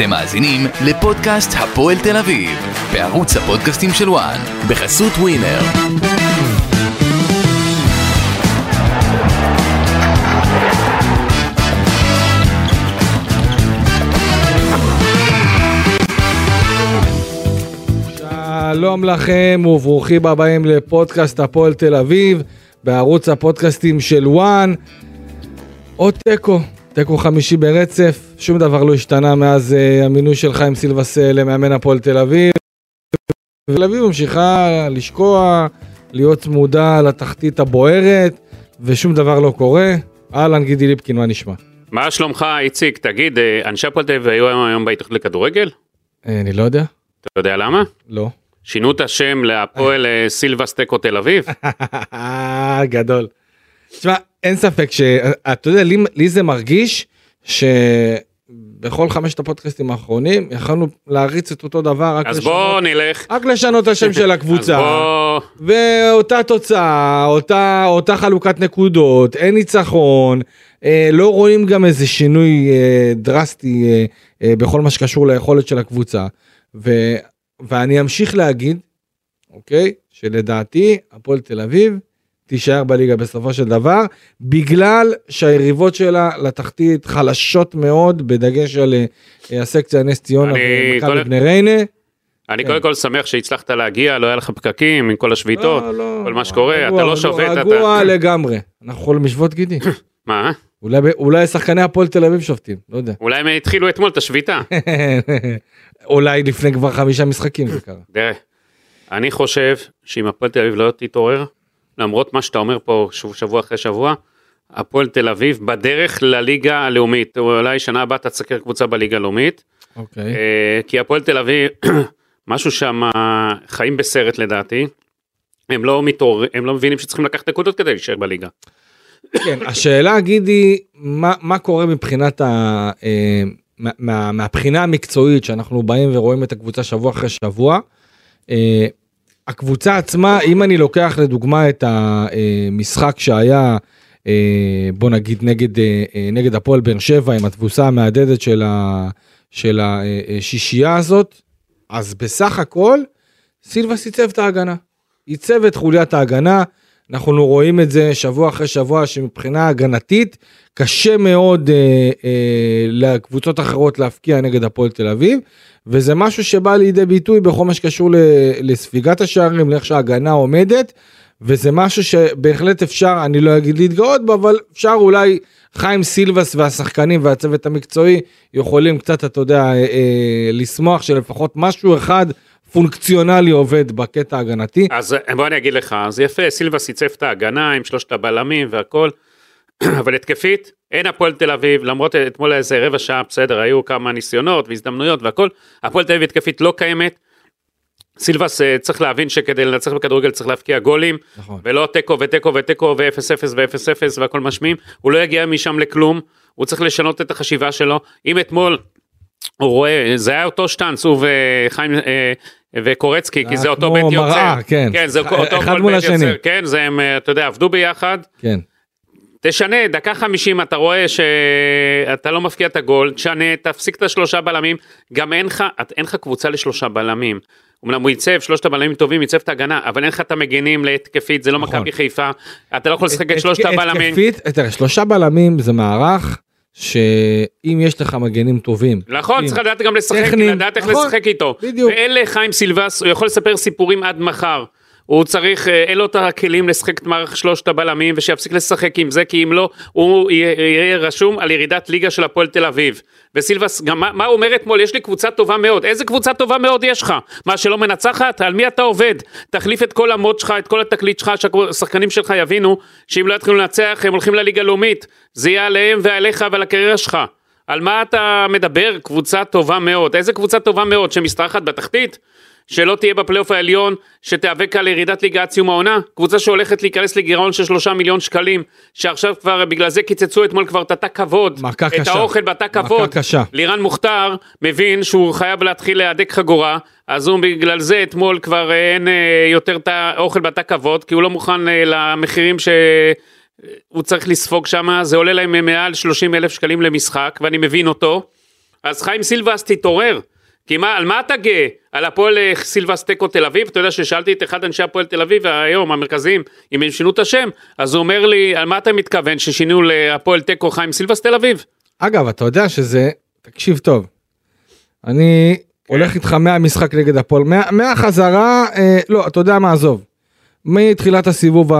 אתם מאזינים לפודקאסט הפועל תל אביב, בערוץ הפודקאסטים של וואן, בחסות ווינר. שלום לכם וברוכים הבאים לפודקאסט הפועל תל אביב, בערוץ הפודקאסטים של וואן. עוד תיקו חמישי ברצף, שום דבר לא השתנה מאז המינוי של חיים סילבס למאמן הפועל תל אביב. תל אביב ממשיכה לשקוע, להיות צמודה לתחתית הבוערת, ושום דבר לא קורה. אהלן גידי ליפקין, מה נשמע? מה שלומך איציק? תגיד, אנשי הפועל תל אביב היו היום בהתאחדות לכדורגל? אני לא יודע. אתה יודע למה? לא. שינו את השם להפועל סילבס תיקו תל אביב? גדול. תשמע, אין ספק שאתה יודע, לי זה מרגיש שבכל חמשת הפודקאסטים האחרונים יכלנו להריץ את אותו דבר, אז בוא נלך. רק לשנות את השם של הקבוצה. ואותה תוצאה, אותה חלוקת נקודות, אין ניצחון, לא רואים גם איזה שינוי דרסטי בכל מה שקשור ליכולת של הקבוצה. ואני אמשיך להגיד, אוקיי, שלדעתי הפועל תל אביב תישאר בליגה בסופו של דבר, בגלל שהיריבות שלה לתחתית חלשות מאוד, בדגש על הסקציה נס ציונה ומכבי בני ריינה. אני קודם כל שמח שהצלחת להגיע, לא היה לך פקקים עם כל השביתות, כל מה שקורה, אתה לא שופט. רגוע לגמרי, אנחנו יכולים לשוות גידי. מה? אולי שחקני הפועל תל אביב שופטים, לא יודע. אולי הם התחילו אתמול את השביתה. אולי לפני כבר 5 משחקים זה קרה. דרך, אני חושב שאם הפועל תל אביב לא תתעורר, למרות מה שאתה אומר פה שבוע אחרי שבוע, הפועל תל אביב בדרך לליגה הלאומית, אולי שנה הבאה תצקר קבוצה בליגה הלאומית, כי הפועל תל אביב, משהו שם חיים בסרט לדעתי, הם לא מבינים שצריכים לקחת נקודות כדי להישאר בליגה. כן, השאלה גידי, מה קורה מבחינת מהבחינה המקצועית שאנחנו באים ורואים את הקבוצה שבוע אחרי שבוע, הקבוצה עצמה, אם אני לוקח לדוגמה את המשחק שהיה, בוא נגיד נגד הפועל בן שבע, עם התבוסה המעדדת של השישייה הזאת, אז בסך הכל, סילבס ייצב את ההגנה, ייצב את חוליית ההגנה, אנחנו רואים את זה שבוע אחרי שבוע, שמבחינה הגנתית, קשה מאוד לקבוצות אחרות להפקיע נגד הפועל תל אביב, וזה משהו שבא לידי ביטוי בכל מה שקשור לספיגת השערים, לאיך שההגנה עומדת, וזה משהו שבהחלט אפשר, אני לא אגיד להתגאות בו, אבל אפשר אולי חיים סילבס והשחקנים והצוות המקצועי, יכולים קצת, אתה יודע, לשמוח שלפחות משהו אחד, פונקציונלי עובד בקטע הגנתי. אז בוא אני אגיד לך, אז יפה, סילבס ייצב את ההגנה עם 3 הבלמים והכל, אבל התקפית, אין הפועל תל אביב, למרות אתמול איזה רבע שעה, בסדר, היו כמה ניסיונות והזדמנויות והכל, הפועל תל אביב התקפית לא קיימת, סילבס צריך להבין שכדי לנצח בכדורגל צריך להפקיע גולים, נכון. ולא תיקו ותיקו ותיקו ו-0-0 ו-0-0 והכל משמים, הוא לא יגיע משם לכלום, הוא צריך לשנות את החשיבה שלו, אם אתמול הוא רואה, זה היה אותו שטנץ, הוא וחיים וקורצקי, כי זה אותו בית יוצר, כן, זה אותו כל בית יוצר, כן, זה הם, אתה יודע, עבדו ביחד, כן, תשנה, דקה 50, אתה רואה שאתה לא מפקיע את הגול, תשנה, תפסיק את 3 בלמים, גם אין לך קבוצה ל3 בלמים, אמנם הוא ייצב, 3 הבלמים טובים, ייצב את ההגנה, אבל אין לך את המגנים להתקפית, זה לא מכבי חיפה, אתה לא יכול לשחק את 3 הבלמים, תראה, 3 בלמים זה מערך, שאם יש לך מגנים טובים. נכון, צריך לדעת גם לשחק, לדעת איך לשחק איתו. ואלה חיים סילבס, הוא יכול לספר סיפורים עד מחר. הוא צריך, אין לו את הכלים לשחק את מערך 3 הבלמים, ושיפסיק לשחק עם זה, כי אם לא, הוא יהיה רשום על ירידת ליגה של הפועל תל אביב. וסילבס, גם מה הוא אומר אתמול? יש לי קבוצה טובה מאוד. איזה קבוצה טובה מאוד יש לך? מה שלא מנצחת? על מי אתה עובד? תחליף את כל המוד שלך, את כל התקליט שלך, שהשחקנים שלך יבינו, שאם לא יתחילו לנצח, הם הולכים לליגה לאומית. זה יהיה עליהם ועליך ועל הקריירה שלך. על מה אתה מדבר? קבוצה טובה מאוד. איזה קבוצה טובה מאוד שמשתרחת בתחתית? שלא תהיה בפלייאוף העליון, שתיאבק על ירידת ליגה עד סיום העונה, קבוצה שהולכת להיכנס לגירעון של 3 מיליון שקלים, שעכשיו כבר בגלל זה קיצצו אתמול כבר את התא כבוד, את האוכל בתא כבוד, לירן מוכתר מבין שהוא חייב להתחיל להדק חגורה, אז הוא בגלל זה אתמול כבר אין יותר את האוכל בתא כבוד, כי הוא לא מוכן למחירים שהוא צריך לספוג שם, זה עולה להם מעל 30,000 שקלים למשחק, ואני מבין אותו, אז חיים סילבס תתעורר, כי מה, על מה אתה גאה? על הפועל סילבס טקו תל אביב? אתה יודע ששאלתי את אחד אנשי הפועל תל אביב היום, המרכזיים, אם הם שינו את השם, אז הוא אומר לי, על מה אתה מתכוון ששינו להפועל טקו חיים סילבס תל אביב? אגב, אתה יודע שזה, תקשיב טוב, אני הולך איתך מהמשחק נגד הפועל, מהחזרה, לא, אתה יודע מה, עזוב, מתחילת הסיבוב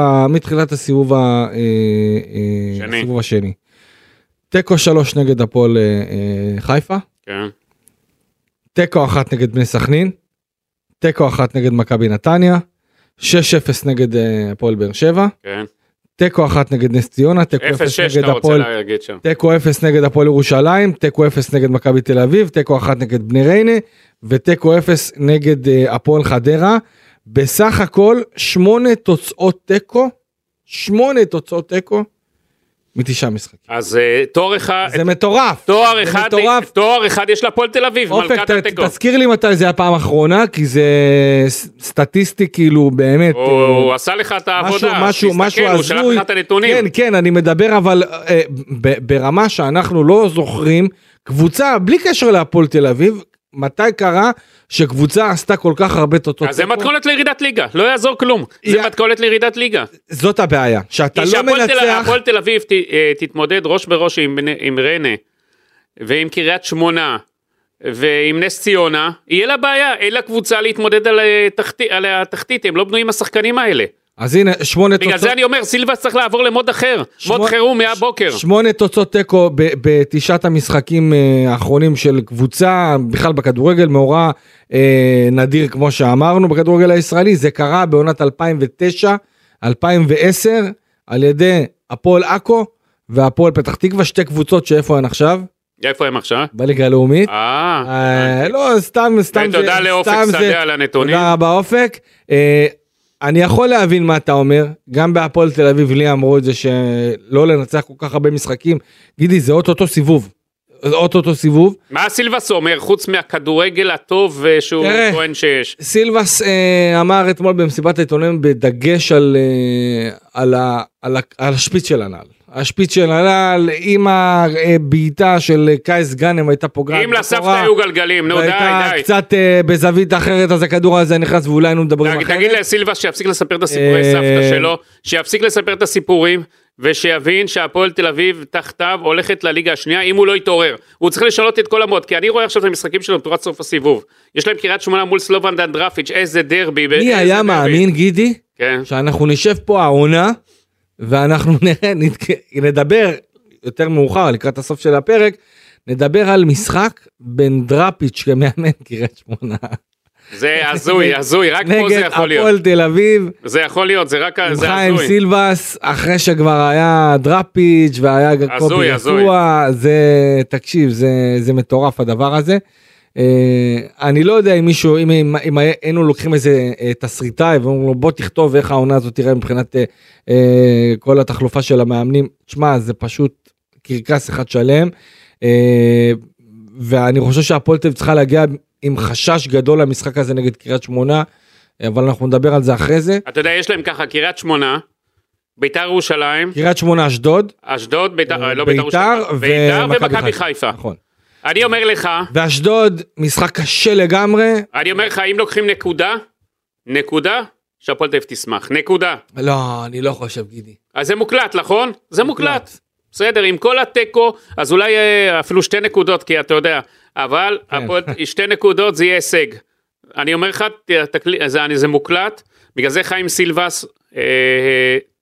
השני, טקו 3 נגד הפועל חיפה, כן, תיקו 1 נגד בני סכנין, תיקו 1 נגד מכבי נתניה, 6-0 נגד הפועל באר שבע, תיקו 1 נגד נס ציונה, תיקו 0 נגד הפועל ירושלים, תיקו 0 נגד מכבי תל אביב, תיקו 1 נגד בני ריינה, ותיקו 0 נגד הפועל חדרה, בסך הכל 8 תוצאות תיקו, מתישה משחקים. אז תואר אחד... זה מטורף. תואר אחד יש לפועל תל אביב, מלכת התיקו. תזכיר לי מתי זה הפעם האחרונה, כי זה סטטיסטי כאילו באמת... הוא עשה לך את העבודה, משהו הזוי. הוא שלח לך את הנתונים. כן, אני מדבר אבל ברמה שאנחנו לא זוכרים, קבוצה בלי קשר להפועל תל אביב, מתי קרה שקבוצה עשתה כל כך הרבה תוצאות? אז זה מתכונת לירידת ליגה, לא יעזור כלום. זה מתכונת לירידת ליגה. זאת הבעיה, שאתה לא מנצח. הפועל תל אביב תתמודד ראש בראש עם ריינה, ועם קריית שמונה, ועם נס ציונה, יהיה לה בעיה, אין לה קבוצה להתמודד על התחתית, הם לא בנויים השחקנים האלה. אז הנה, 8 תוצאות. בגלל זה אני אומר, סילבס צריך לעבור למוד אחר, מוד חירום מהבוקר. 8 תוצאות תיקו בתשעת המשחקים האחרונים של קבוצה, בכלל בכדורגל, מאורע נדיר כמו שאמרנו, בכדורגל הישראלי, זה קרה בעונת 2009, 2010, על ידי הפועל עכו, והפועל פתח תקווה, שתי קבוצות שאיפה הן עכשיו? איפה הם עכשיו? בליגה הלאומית. לא, סתם. תודה לאופק שדה על הנתונים. תודה רבה אופק. אני יכול להבין מה אתה אומר, גם בהפועל תל אביב לי אמרו את זה שלא לנצח כל כך הרבה משחקים, גידי זה אותו סיבוב, מה סילבס אומר חוץ מהכדורגל הטוב שהוא טוען שיש? סילבס אמר אתמול במסיבת העיתונאים בדגש על השפיץ של הנעל, עם הבעיטה של קייס גאנם הייתה פה גרם. אם לסבתא היו גלגלים, נו די, די. הייתה קצת בזווית אחרת, אז הכדור הזה נכנס ואולי היינו מדברים אחרת. תגיד לסילבס שיפסיק לספר את הסיפורי סבתא שלו, שיפסיק לספר את הסיפורים, ושיבין שהפועל תל אביב תחתיו הולכת לליגה השנייה, אם הוא לא יתעורר. הוא צריך לשנות את כל המוד, כי אני רואה עכשיו את המשחקים שלו בתורת סוף הסיבוב. יש להם קריית שמונה מול סלובן דנדרפיץ', איזה דרבי. מי היה מאמין, גידי, שאנחנו נשב פה העונה, ואנחנו נדבר יותר מאוחר לקראת הסוף של הפרק, נדבר על משחק בין דראפיץ' כמאמן קריית שמונה. זה הזוי, רק פה זה יכול להיות. נגד הפועל תל אביב. זה יכול להיות, זה רק הזוי. חיים סילבס, אחרי שכבר היה דראפיץ' והיה קובי יפוע, תקשיב, זה מטורף הדבר הזה. אני לא יודע אם מישהו, אם היינו לוקחים איזה תסריטאי ואומרים לו בוא תכתוב איך העונה הזאת תראה מבחינת כל התחלופה של המאמנים, תשמע זה פשוט קרקס אחד שלם, ואני חושב שהפועל תל אביב צריכה להגיע עם חשש גדול למשחק הזה נגד קריית שמונה, אבל אנחנו נדבר על זה אחרי זה. אתה יודע יש להם ככה קריית שמונה, ביתר ירושלים, קריית שמונה אשדוד, ביתר ומכבי חיפה, נכון. אני אומר לך... ואשדוד, משחק קשה לגמרי. אני אומר לך, אם לוקחים נקודה, שהפועל תל אביב תשמח, נקודה. לא, אני לא חושב, גידי. אז זה מוקלט, נכון? זה מוקלט. בסדר, עם כל הטקו, אז אולי אפילו 2 נקודות, כי אתה יודע, אבל 2 נקודות זה יהיה הישג. אני אומר לך, זה מוקלט, בגלל זה חיים סילבס...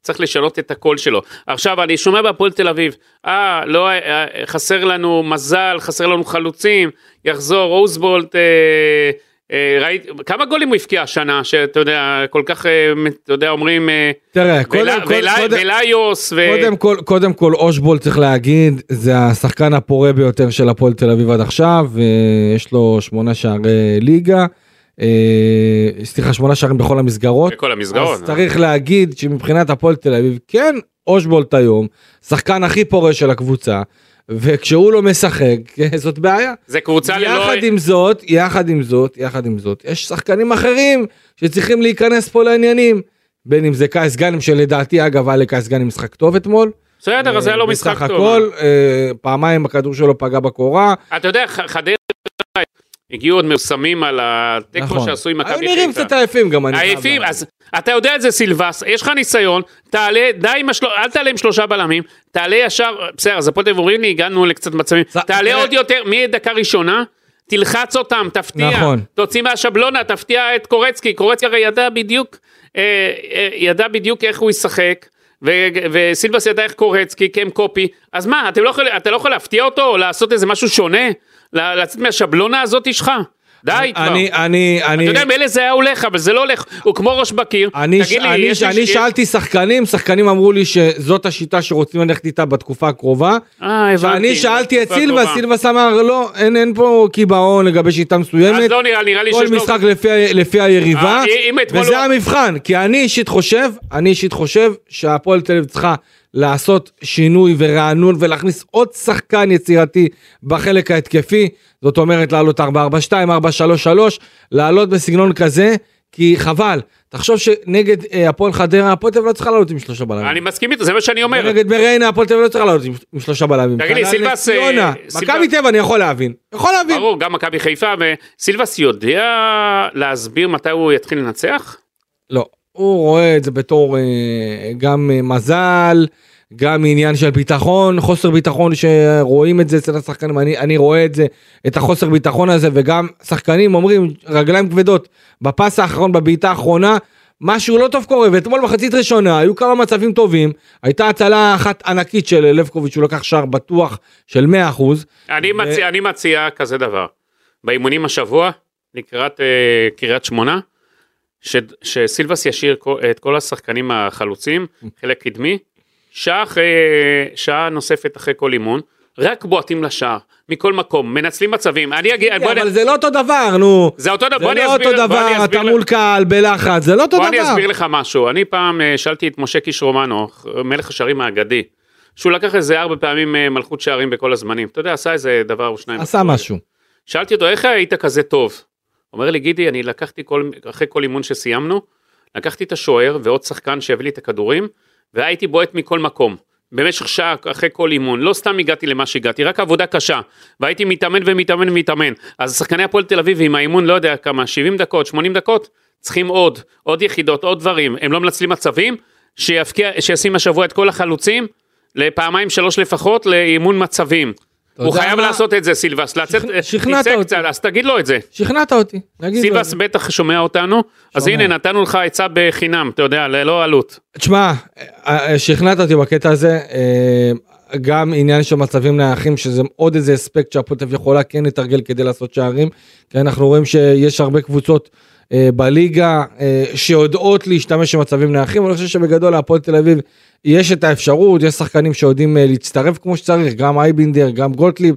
צריך לשנות את הקול שלו. עכשיו, אני שומע בהפועל תל אביב, לא, חסר לנו מזל, חסר לנו חלוצים, יחזור רוזבולט, כמה גולים הוא הפקיע השנה, שאתה יודע, כל כך, אתה יודע, אומרים, תראה, וליוס, קודם כל, אושבולט צריך להגיד, זה השחקן הפורה ביותר של הפועל תל אביב עד עכשיו, יש לו 8 שערי ליגה, סליחה 8 שערים בכל המסגרות, אז צריך להגיד שמבחינת הפועל תל אביב כן אושבולט היום שחקן הכי פורה של הקבוצה, וכשהוא לא משחק זאת בעיה. זה קבוצה יחד עם זאת יש שחקנים אחרים שצריכים להיכנס פה לעניינים, בין אם זה קייס גאנם שלדעתי אגב היה לקייס גאנם משחק טוב אתמול, בסדר, זה היה לו משחק טוב. בסך הכל, פעמיים הכדור שלו פגע בקורה. אתה יודע, חדרה הגיעו עוד מרסמים על הטקו שעשו עם מכבי חיפה. היו נראים קצת עייפים גם. עייפים, אז אתה יודע את זה סילבס, יש לך ניסיון, תעלה, די, אל תעלה עם שלושה בלמים, תעלה ישר, בסדר, אז פה תבורים לי, הגענו לקצת מצבים, תעלה עוד יותר, מי דקה ראשונה, תלחץ אותם, תפתיע, תוציא מהשבלונה, תפתיע את קורצקי, קורצקי הרי ידע בדיוק איך הוא ישחק, וסילבס ידע איך קורצקי, קם קופי, אז מה, אתה לא יכול להפתיע אותו, או לעשות איזה משהו שונה, לצאת מהשבלונה הזאת שלך? די כבר. אתה יודע, באלה זה היה הולך, אבל זה לא הולך, הוא כמו ראש בקיר. אני שאלתי שחקנים אמרו לי שזאת השיטה שרוצים ללכת איתה בתקופה הקרובה, שאני שאלתי את סילבס, סילבס אמר, לא, אין פה קיבעון לגבי שיטה מסוימת, כל משחק לפי היריבה, וזה המבחן, כי אני אישית חושב שהפועל תל אביב צריכה לעשות שינוי ורענון ולהכניס עוד שחקן יצירתי בחלק ההתקפי, זאת אומרת לעלות 4-4-2, 4-3-3, לעלות בסגנון כזה, כי חבל, תחשוב שנגד הפועל חדרה, הפועל תל אביב לא צריכה לעלות עם שלושה בלמים. אני מסכים איתו, זה מה שאני אומר. נגד בריינה, הפועל תל אביב לא צריכה לעלות עם שלושה בלמים. תגיד לי, סילבס... מכבי טבע אני יכול להבין. ברור, גם מכבי חיפה, וסילבס יודע להסביר מתי הוא יתחיל לנצח? לא. הוא רואה את זה בתור גם מזל, גם עניין של ביטחון, חוסר ביטחון שרואים את זה אצל השחקנים, אני רואה את זה, את החוסר ביטחון הזה, וגם שחקנים אומרים, רגליים כבדות, בפס האחרון, בבעיטה האחרונה, משהו לא טוב קורה, ואתמול מחצית ראשונה, היו כמה מצבים טובים, הייתה הצלה אחת ענקית של לבקוביץ', הוא לקח שער בטוח של 100%. אני מציע כזה דבר, באימונים השבוע, לקראת קריית שמונה, שסילבס ישיר את כל השחקנים החלוצים, חלק קדמי, שעה נוספת אחרי כל אימון, רק בועטים לשער, מכל מקום, מנצלים מצבים, אבל זה לא אותו דבר, נו, זה לא אותו דבר, אתה מול קהל, בלחץ, זה לא אותו דבר. בוא אני אסביר לך משהו, אני פעם שאלתי את משה קישרומנו, מלך השערים האגדי, שהוא לקח איזה 4 פעמים מלכות שערים בכל הזמנים, אתה יודע, עשה איזה דבר או שניים. עשה משהו. שאלתי אותו, איך היית כזה טוב? אומר לי, גידי, אני לקחתי אחרי כל אימון שסיימנו, לקחתי את השוער ועוד שחקן שהביא לי את הכדורים, והייתי בועט מכל מקום, במשך שעה אחרי כל אימון, לא סתם הגעתי למה שהגעתי, רק עבודה קשה, והייתי מתאמן, אז שחקני הפועל תל אביב עם האימון, לא יודע כמה, 70 דקות, 80 דקות, צריכים עוד יחידות, עוד דברים, הם לא מנצלים מצבים, שישים השבוע את כל החלוצים, לפעמיים-3 לפחות, לאימון מצבים. הוא חייב לעשות את זה, סילבס, שכנעת אותי, אז תגיד לו את זה, שכנעת אותי, סילבס בטח שומע אותנו, אז הנה נתנו לך עצה בחינם, אתה יודע, ללא עלות. תשמע, שכנעת אותי בקטע הזה, גם עניין של מצבים נייחים, שזה עוד איזה אספקט שהפועל יכולה כן לתרגל כדי לעשות שערים, כי אנחנו רואים שיש הרבה קבוצות בליגה שיודעות להשתמש במצבים נייחים, אני חושב שבגדול הפועל תל אביב יש את האפשרות, יש שחקנים שיודעים להצטרף כמו שצריך, גם אייבינדר, גם גולטליב,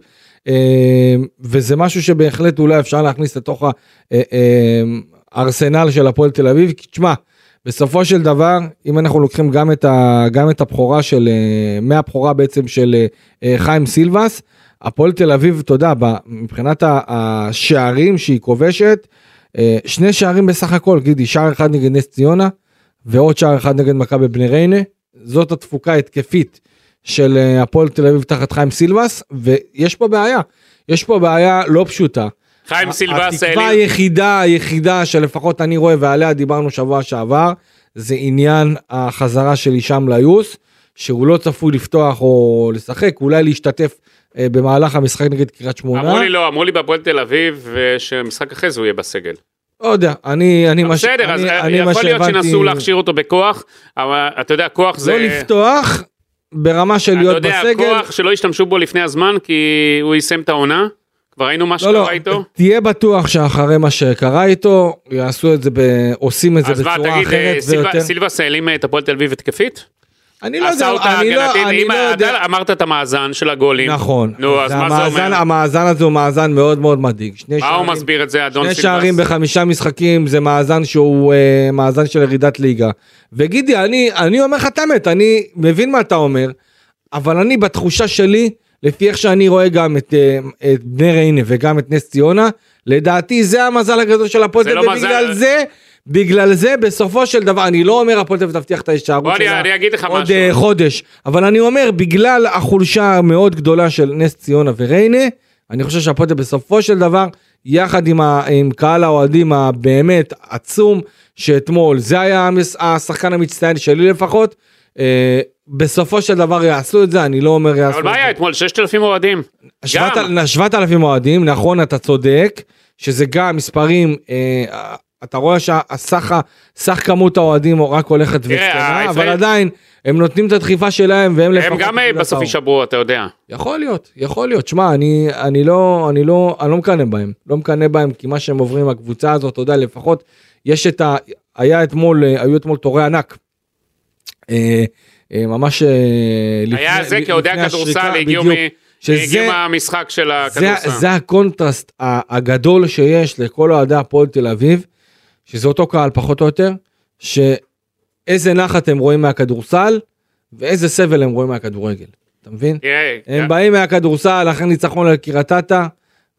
וזה משהו שבהחלט אולי אפשר להכניס לתוך הארסנל של הפועל תל אביב, כי תשמע, בסופו של דבר, אם אנחנו לוקחים גם את הבחורה של, מהבחורה בעצם של חיים סילבס, הפועל תל אביב, תודה, מבחינת השערים שהיא כובשת, 2 שערים בסך הכל, גידי, שער אחד נגד נס ציונה, ועוד שער אחד נגד מכבי בני ריינה, זאת התפוקה התקפית של הפועל תל אביב תחת חיים סילבס, ויש פה בעיה, לא פשוטה. חיים סילבס, התקווה היחידה שלפחות אני רואה, ועליה דיברנו שבוע שעבר, זה עניין החזרה של הישאם ליוס, שהוא לא צפוי לפתוח או לשחק, אולי להשתתף במהלך המשחק נגד קריית שמונה. אמרו לי בפועל תל אביב, שמשחק אחרי זה הוא יהיה בסגל. לא יודע, אני משהו... בסדר, אז יכול להיות שנסו להכשיר אותו בכוח, אבל אתה יודע, כוח זה... לא לפתוח ברמה של להיות בסגל. אתה יודע, כוח שלא השתמשו בו לפני הזמן, כי הוא יישם את העונה, כבר ראינו מה שקרה איתו. תהיה בטוח שאחרי מה שקרה איתו, יעשו את זה, עושים את זה בצורה אחרת ויותר. סילבס העלים את הפועל תל אביב התקפית? אני לא יודע, אמרת את המאזן של הגולים. נכון, המאזן הזה הוא מאזן מאוד מאוד מדאיג. מה הוא מסביר את זה, אדון סילבס? 2 שערים ב5 משחקים, זה מאזן שהוא מאזן של ירידת ליגה. וגידי, אני אומר לך את האמת, אני מבין מה אתה אומר, אבל אני בתחושה שלי, לפי איך שאני רואה גם את בני ריינה וגם את נס ציונה, לדעתי זה המזל הגדול של הפועל, ובגלל זה... בגלל זה בסופו של דבר, אני לא אומר הפועל תל אביב תבטיח את ההישארות שלה עוד חודש, אבל אני אומר, בגלל החולשה המאוד גדולה של נס ציונה וריינה, אני חושב שהפועל תל אביב בסופו של דבר, יחד עם קהל האוהדים הבאמת עצום, שאתמול זה היה השחקן המצטיין שלי לפחות, בסופו של דבר יעשו את זה, אני לא אומר יעשו את זה. אבל מה היה אתמול? 6,000 אוהדים. 7,000 אוהדים, נכון, אתה צודק, שזה גם מספרים, אתה רואה שהסך כמות האוהדים רק הולכת וקטנה, אבל עדיין הם נותנים את הדחיפה שלהם, והם גם בסוף ישברו, אתה יודע. יכול להיות, שמע, אני לא מקנה בהם, כי מה שהם עוברים, הקבוצה הזאת, אתה יודע, לפחות, היו אתמול תורי ענק, ממש היה זה כאוהדי הכדורסל הגיעו מהמשחק של הכדורסל. זה הקונטרסט הגדול שיש לכל אוהדי הפועל תל אביב, שזה אותו קהל פחות או יותר, שאיזה נחת הם רואים מהכדורסל ואיזה סבל הם רואים מהכדורגל, אתה מבין? הם באים מהכדורסל אחרי ניצחון על קירטטה,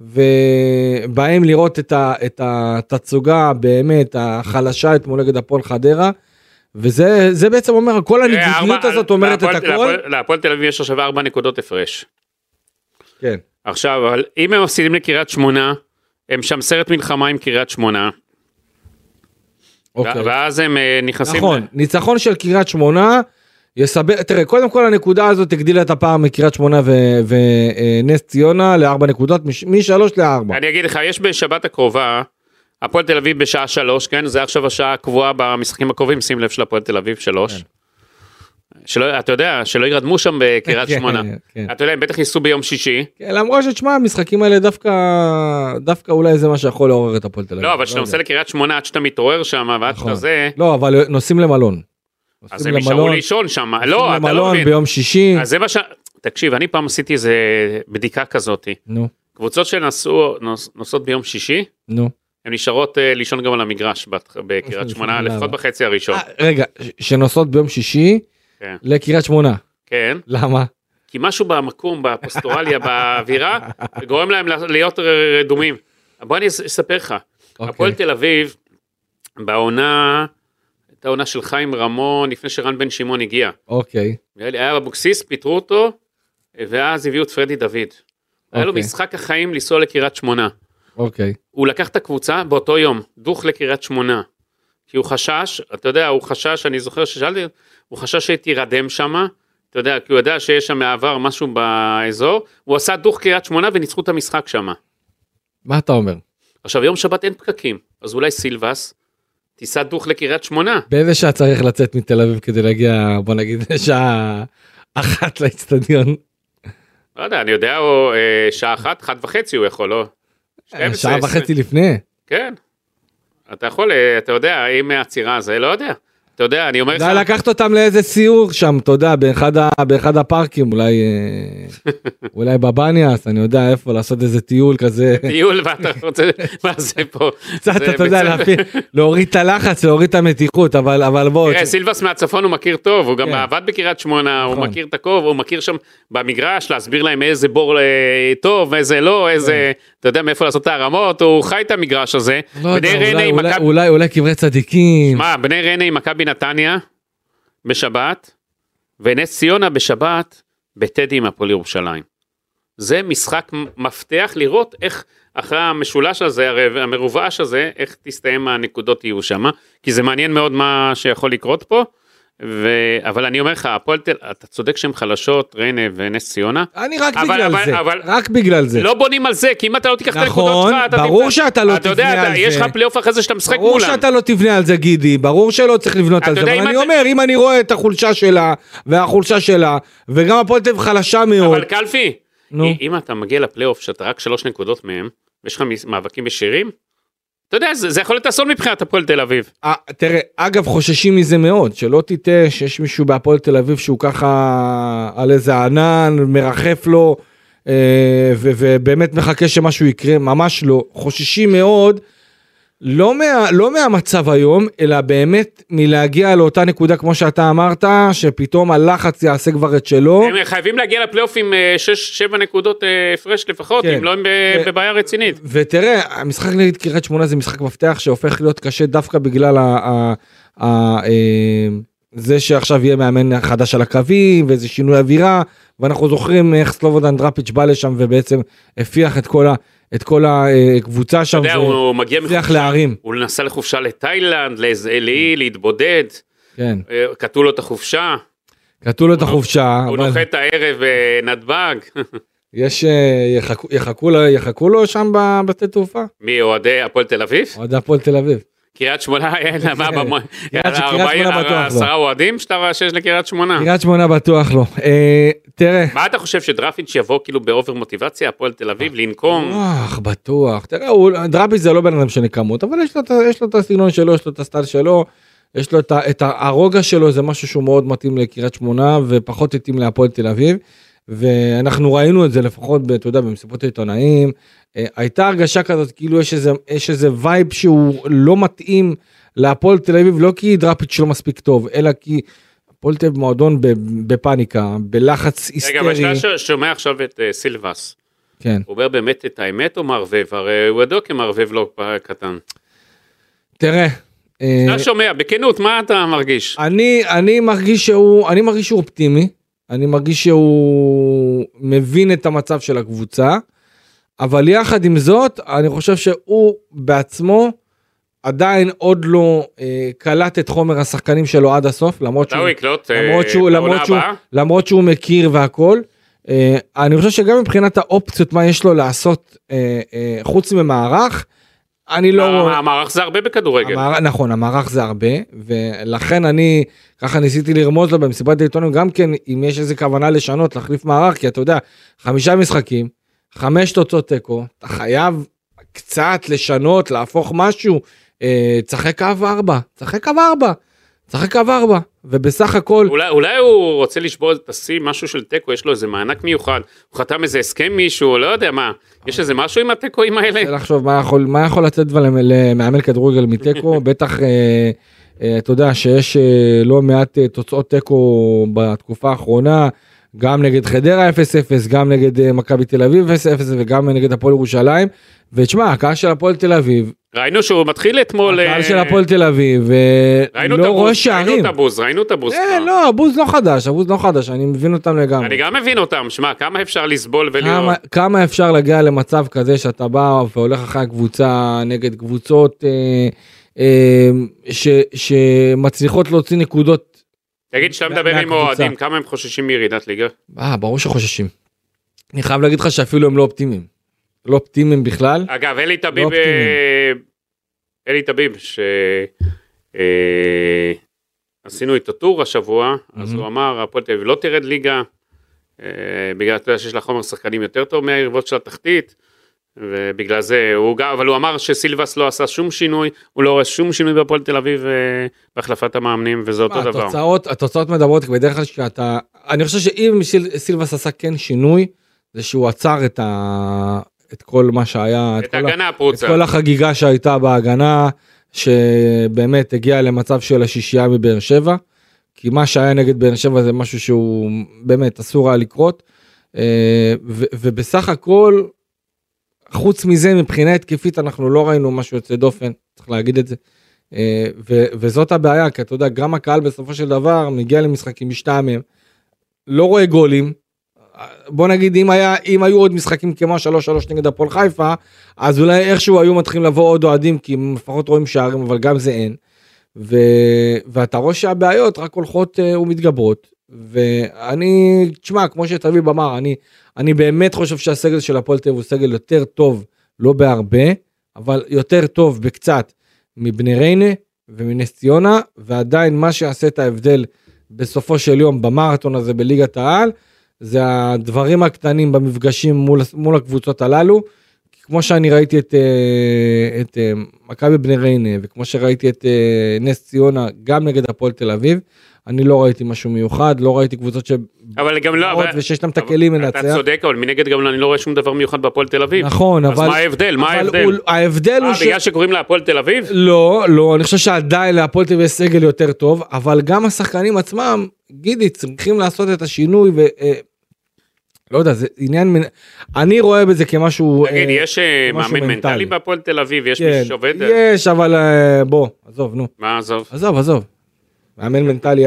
ובאים לראות את התצוגה באמת החלשה אתמול נגד הפועל חדרה, וזה בעצם אומר, כל הנגזנות הזאת אומרת את הכל. להפועל תל אביב יש עכשיו 4 נקודות הפרש. כן. עכשיו, אבל אם הם מפסידים לקריית שמונה, הם שם סרט מלחמה עם קריית שמונה, ואז הם נכנסים... נכון, ניצחון של קריית שמונה, תראה, קודם כל הנקודה הזאת תגדילה את הפער מקריית שמונה ונס ציונה ל4 נקודות, מ3 ל4. אני אגיד לך, יש בשבת הקרובה, הפועל תל אביב בשעה 3, כן? זה עכשיו השעה הקבועה במשחקים הקרובים, שים לב של הפועל תל אביב 3. אתה יודע, שלא ירדמו שם בקריית שמונה. אתה יודע, הם בטח ייסעו ביום שישי. למרות שתשמע, המשחקים האלה דווקא אולי זה מה שיכול לעורר את הפועל תל אביב. לא, אבל כשאתה נוסע לקריית שמונה, עד שאתה מתעורר שם, ועד שאתה זה... לא, אבל נוסעים למלון. אז הם ישארו לישון שם. לא, אתה לא מבין. ביום שישי. תקשיב, אני פעם עשיתי איזו בדיקה כזאת. קבוצות שנוסעות ביום שישי. הן נשארות לישון גם על המגרש בקריית שמונה, לפחות בחצי הראשון. רגע, שנוסעות ביום שישי לקריית שמונה. כן. למה? כי משהו במקום, בפסטורליה, באווירה, גורם להם להיות רדומים. בוא אני אספר לך. הפועל תל אביב, בעונה, הייתה עונה של חיים רמון, לפני שרן בן שמעון הגיע. אוקיי. היה בבוקסיס, פיתרו אותו, ואז הביאו את פרדי דוד. היה לו משחק החיים לנסוע לקריית שמונה. אוקיי. הוא לקח את הקבוצה באותו יום, דוח לקריית שמונה, כי הוא חשש, אתה יודע, אני זוכר ששאלתי, הוא חשש שתירדם שמה, אתה יודע, כי הוא יודע שיש שם מעבר משהו באזור, הוא עשה דוח קריית שמונה וניצחו את המשחק שמה. מה אתה אומר? עכשיו, יום שבת אין פקקים, אז אולי סילבס, תיסע דוח לקריית שמונה. באיזה שעה צריך לצאת מתל אביב כדי להגיע, בוא נגיד, שעה 1 לאצטדיון? לא יודע, אני יודע, או שעה 1:30 הוא יכול, לא? שעה וחצי לפני. כן. אתה יכול, אתה יודע, אם הצירה זה, לא יודע. אתה יודע, אני אומר... אתה לקחת אותם לאיזה סיור שם, אתה יודע, באחד הפארקים, אולי בבניאס, אני יודע איפה, לעשות איזה טיול כזה. טיול, ואתה רוצה, מה זה פה? קצת, אתה יודע, להוריד את הלחץ, להוריד את המתיחות, אבל בואו... תראה, סילבס מהצפון הוא מכיר טוב, הוא גם עבד בקריית שמונה, הוא מכיר את הקוב, הוא מכיר שם במגרש, להסביר להם איזה בור טוב, איזה לא, איזה... אתה יודע מאיפה לעשות את הערמות, הוא חי את המגרש הזה. אולי קברי צדיקים. מה, בני ריינה עם מכבי נתניה בשבת, ונס ציונה בשבת, בטדי עם הפועל ירושלים. זה משחק מפתח לראות איך, אחרי המשולש הזה, המרובש הזה, איך תסתיים הנקודות יהיו שם, כי זה מעניין מאוד מה שיכול לקרות פה. אבל אני אומר לך, אתה צודק שהן חלשות, ריינה ונס ציונה. אני רק בגלל זה. לא בונים על זה, כי אם אתה לא תיקח את הנקודות שלך, נכון, ברור שאתה לא תבנה על זה. יש לך פלייאוף אחרי זה שאתה משחק מולם. ברור שאתה לא תבנה על זה, גידי, ברור שלא צריך לבנות על זה. אבל אני אומר, אם אני רואה את החולשה שלה, והחולשה שלה, וגם הפועל תל אביב חלשה מאוד. אבל קלפי, אם אתה מגיע לפלייאוף שאתה רק 3 נקודות מהם, ויש לך מאבקים ישירים, אתה יודע, זה יכול להיות אסון מבחינת הפועל תל אביב. תראה, אגב, חוששים מזה מאוד, שלא תיתה שיש מישהו בהפועל תל אביב שהוא ככה על איזה ענן, מרחף לו, ובאמת מחכה שמשהו יקרה, ממש לא. חוששים מאוד לא מהמצב היום, אלא באמת מלהגיע לאותה נקודה, כמו שאתה אמרת, שפתאום הלחץ יעשה כבר את שלו. הם חייבים להגיע לפלייאוף עם 6-7 נקודות הפרש לפחות, אם לא הם בבעיה רצינית. ותראה, המשחק נגד קריית שמונה זה משחק מפתח שהופך להיות קשה דווקא בגלל זה שעכשיו יהיה מאמן חדש על הקווים, ואיזה שינוי אווירה, ואנחנו זוכרים איך סלובודן דראפיץ' בא לשם ובעצם הפיח את כל הקבוצה שם, הוא מגיע מחופשה, הוא נסע לחופשה לתאילנד, לאיזאלי, להתבודד, קטעו לו את החופשה, הוא נוחת את הערב בנתב"ג, יחכו לו שם בשדה תעופה? מי, אוהדי הפועל תל אביב? אוהדי הפועל תל אביב. קריית שמונה, עשרה אוהדים שיש לקריית שמונה. קריית שמונה בטוח לא. תראה. מה אתה חושב שדראפיץ' יבוא כאילו באובר מוטיבציה, הפועל תל אביב, לנקום? בטוח. תראה, דראפיץ' זה לא בן אדם שנקמות, אבל יש לו את הסגנון שלו, יש לו את הסטייל שלו, יש לו את הרוגע שלו, זה משהו שהוא מאוד מתאים לקריית שמונה, ופחות התאים להפועל תל אביב, ואנחנו ראינו את זה לפחות, אתה יודע, במסיבות העיתונאים, הייתה הרגשה כזאת, כאילו יש איזה וייב שהוא לא מתאים להפועל תל אביב, לא כי דראפיץ' לא מספיק טוב, אלא כי הפועל תל אביב מועדון בפאניקה, בלחץ היסטרי. רגע, אבל שאתה שומע עכשיו את סילבס, כן. הוא אומר באמת את האמת או מערבב? הרי הוא עדו כמערבב לא קטן. תראה. אתה שומע, בכנות, מה אתה מרגיש? אני מרגיש שהוא אופטימי, אני מרגיש שהוא מבין את המצב של הקבוצה, אבל יחד עם זאת, אני חושב שהוא בעצמו עדיין עוד לא קלט את חומר השחקנים שלו עד הסוף, למרות שהוא מכיר והכל, אני חושב שגם מבחינת האופציות מה יש לו לעשות חוץ ממערך, המערך זה הרבה בכדורגל. נכון, המערך זה הרבה, ולכן אני, ככה ניסיתי לרמוז לו במסיבת העיתונאים, גם כן אם יש איזו כוונה לשנות, להחליף מערך, כי אתה יודע, 5 משחקים, 5 תוצאות תיקו, אתה חייב קצת לשנות, להפוך משהו, צחק קו 4, ובסך הכל... אולי הוא רוצה לשבור, תשים משהו של תיקו, יש לו איזה מענק מיוחד, הוא חתם איזה הסכם מישהו, לא יודע מה, יש איזה משהו עם התיקויים האלה? אני לחשוב, מה יכול לצאת למאמן כדורגל מתיקו, בטח, אתה יודע, שיש לא מעט תוצאות תיקו בתקופה האחרונה, גם נגד חדרה 0-0, גם נגד מכבי תל אביב 0-0, וגם נגד הפועל ירושלים, ותשמע, הקהל של הפועל תל אביב, ראינו שהוא מתחיל אתמול, הקהל של הפועל תל אביב, לא רואה שערים. ראינו את הבוז. לא, הבוז לא חדש, אני מבין אותם לגמרי. אני גם מבין אותם, שמע, כמה אפשר לסבול ולראות. כמה אפשר להגיע למצב כזה שאתה בא והולך אחרי הקבוצה נגד קבוצות שמצליחות להוציא נקודות. תגיד שאתה מדבר עם אוהדים, כמה הם חוששים מירידת ליגה? ברור שחוששים. אני חייב להגיד לך שאפילו הם לא אופטימיים בכלל. אגב, אלי תביב, שעשינו איתו טור השבוע, אז הוא אמר, הפועל תל אביב לא תרד ליגה, בגלל שיש לה חומר שחקנים יותר טוב מהיריבות של התחתית, ובגלל זה, אבל הוא אמר שסילבס לא עשה שום שינוי, הוא לא עשה שום שינוי בפועל תל אביב, בהחלפת המאמנים, וזה אותו דבר. התוצאות מדברות, בדרך כלל שאתה, אני חושב שאם סילבס עשה כן שינוי, זה שהוא עצר את כל מה שהיה, את כל החגיגה שהייתה בהגנה, שבאמת הגיעה למצב של השישייה מבאר שבע, כי מה שהיה נגד באר שבע זה משהו שהוא באמת אסור היה לקרות, ובסך הכל, חוץ מזה מבחינה התקפית אנחנו לא ראינו משהו יוצא דופן, צריך להגיד את זה, וזאת הבעיה, כי אתה יודע, גם הקהל בסופו של דבר מגיע למשחקים משתעמם, לא רואה גולים, בוא נגיד, אם היו עוד משחקים כמו 3-3 נגד הפועל חיפה, אז אולי איכשהו היו מתחילים לבוא עוד אוהדים, כי הם לפחות רואים שערים, אבל גם זה אין, ואתה רואה שהבעיות רק הולכות ומתגברות, ואני, תשמע, כמו שתביב אמר, אני באמת חושב שהסגל של הפועל תל אביב הוא סגל יותר טוב, לא בהרבה, אבל יותר טוב בקצת, מבני ריינה ומנס ציונה, ועדיין מה שיעשה את ההבדל בסופו של יום, במרתון הזה בליגת העל, זה הדברים הקטנים במפגשים מול הקבוצות הללו, כמו שאני ראיתי את מכבי בני ריינה, וכמו שראיתי את נס ציונה, גם נגד הפועל תל אביב, אני לא ראיתי משהו מיוחד, לא ראיתי קבוצות שבאות ושיש להם את הכלים לנצח. אתה צודק, אבל מנגד גם אני לא רואה שום דבר מיוחד בהפועל תל אביב. נכון, אבל... אז מה ההבדל? מה ההבדל? ההבדל הוא ש... בגלל שקוראים להפועל תל אביב? לא, לא, אני חושב שעדיין להפועל תל אביב יש סגל יותר טוב, אבל גם השחקנים עצמם, גידי, צריכים לעשות את השינוי ו... לא יודע, זה עניין, אני רואה בזה כמשהו, נגיד, יש מאמן מנטלי בהפועל תל אביב, יש מי שעובד? יש, אבל בוא, עזוב, נו. מה עזוב? עזוב, עזוב. מאמן מנטלי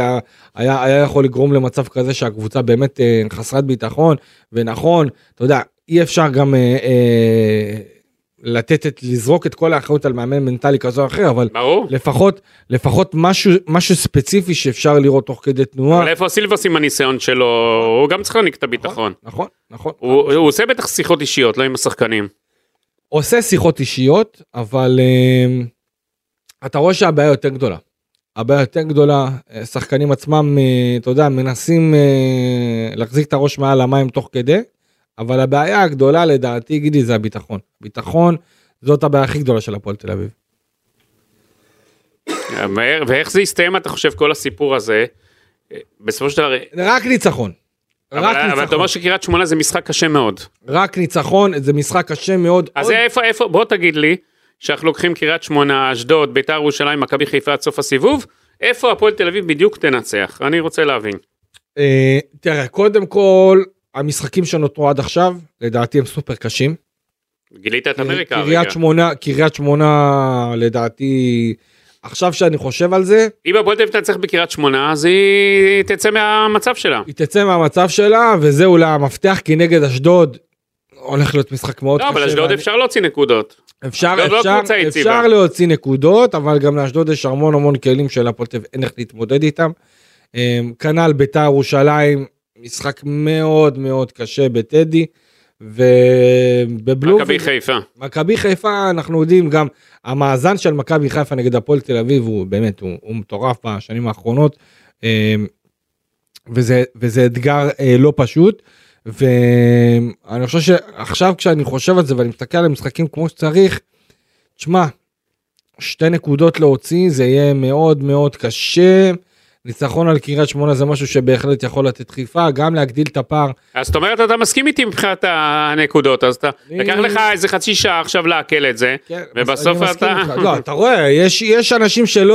היה יכול לגרום למצב כזה שהקבוצה באמת חסרת ביטחון, ונכון, אתה יודע, אי אפשר גם לזרוק את כל האחריות על מאמן מנטלי כזו או אחר, אבל לפחות משהו ספציפי שאפשר לראות תוך כדי תנועה. אבל איפה סילבס עם הניסיון שלו, הוא גם צריך להניק את הביטחון. נכון, נכון. הוא עושה בטח שיחות אישיות, לא עם השחקנים. עושה שיחות אישיות, אבל אתה רואה שהבעיה יותר גדולה. הבעיה יותר גדולה, שחקנים עצמם, אתה יודע, מנסים להחזיק את הראש מעל המים תוך כדי, אבל הבעיה הגדולה לדעתי, גידי, זה הביטחון. ביטחון, זאת הבעיה הכי גדולה של הפועל תל אביב. ואיך זה יסתיים, אתה חושב, כל הסיפור הזה? בסופו של דבר... רק ניצחון. אבל אתה אומר שקריית שמונה זה משחק קשה מאוד. רק ניצחון, זה משחק קשה מאוד. אז איפה, בוא תגיד לי, שאנחנו לוקחים קריית שמונה, אשדוד, ביתר ירושלים, מכבי חיפה עד סוף הסיבוב, איפה הפועל תל אביב בדיוק תנצח? אני רוצה להבין. תראה, קודם כל... המשחקים שנותרו עד עכשיו, לדעתי הם סופר קשים. גילית את אמריקה הרגע. קריית שמונה, לדעתי, עכשיו שאני חושב על זה. אם הפועל תל אביב תנצח בקריית שמונה, אז היא תצא מהמצב שלה. היא תצא מהמצב שלה, וזה אולי המפתח, כי נגד אשדוד, הולך להיות משחק מאוד קשה. לא, אבל אשדוד אפשר להוציא נקודות. אפשר להוציא נקודות, אבל גם לאשדוד יש המון כלים של הפועל תל אביב, אין איך להתמודד איתם. כנ"ל ביתר ירושלים, משחק מאוד מאוד קשה בטדי, ובבלומפילד. מכבי חיפה, אנחנו יודעים גם, המאזן של מכבי חיפה נגד הפועל תל אביב, הוא באמת, הוא מטורף בשנים האחרונות, וזה אתגר לא פשוט, ואני חושב שעכשיו כשאני חושב על זה, ואני מסתכל על המשחקים כמו שצריך, תשמע, 2 נקודות להוציא, זה יהיה מאוד מאוד קשה, ניצחון על קריית שמונה זה משהו שבהחלט יכול לתת דחיפה, גם להגדיל את הפער. אז זאת אומרת, אתה מסכים איתי מבחינת הנקודות, אז אתה לקח לך איזה חצי שעה עכשיו לעכל את זה, ובסוף אתה... לא, אתה רואה, יש אנשים שלא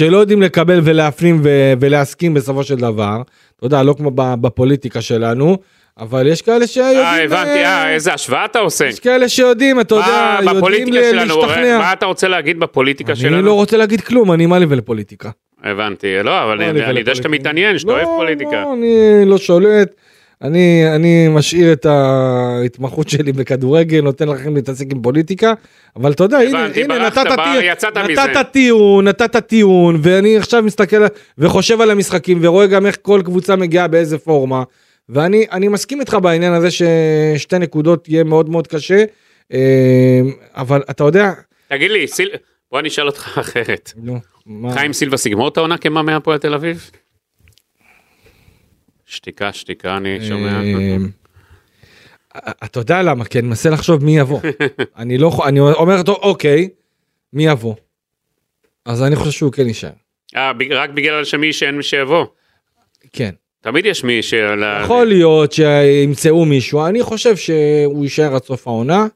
יודעים לקבל ולהפנים ולהסכים בסופו של דבר, אתה יודע, לא כמו בפוליטיקה שלנו, אבל יש כאלה שיודעים... הבנתי, איזה השוואה אתה עושה. יש כאלה שיודעים, אתה יודע, יודעים להשתכנע. מה אתה רוצה להגיד בפוליטיקה שלנו? אני לא רוצה להגיד כלום, אני מה לי ולפוליטיקה. הבנתי, לא, אבל אני יודע שאתה מתעניין, שאתה אוהב פוליטיקה. לא, אני לא שולט, אני משאיר את ההתמחות שלי בכדורגל, נותן לכם להתעסק עם פוליטיקה, אבל אתה יודע, הנה, נתת טיעון, ואני עכשיו מסתכל וחושב על המשחקים, ורואה גם איך כל קבוצה מגיעה באיזה פורמה, ואני מסכים איתך בעניין הזה ששתי נקודות יהיה מאוד מאוד קשה, אבל אתה יודע... תגיד לי, בוא אני אשאל אותך אחרת. לא. חיים סילבס יגמור את העונה כמאמן הפועל תל אביב? שתיקה, אני שומע. אתה יודע למה, כי אני מנסה לחשוב מי יבוא. אני אומר אותו, אוקיי, מי יבוא? אז אני חושב שהוא כן יישאר. רק בגלל שמי שאין מי שיבוא? כן. תמיד יש מי ש... יכול להיות שימצאו מישהו, אני חושב שהוא יישאר עד סוף העונה.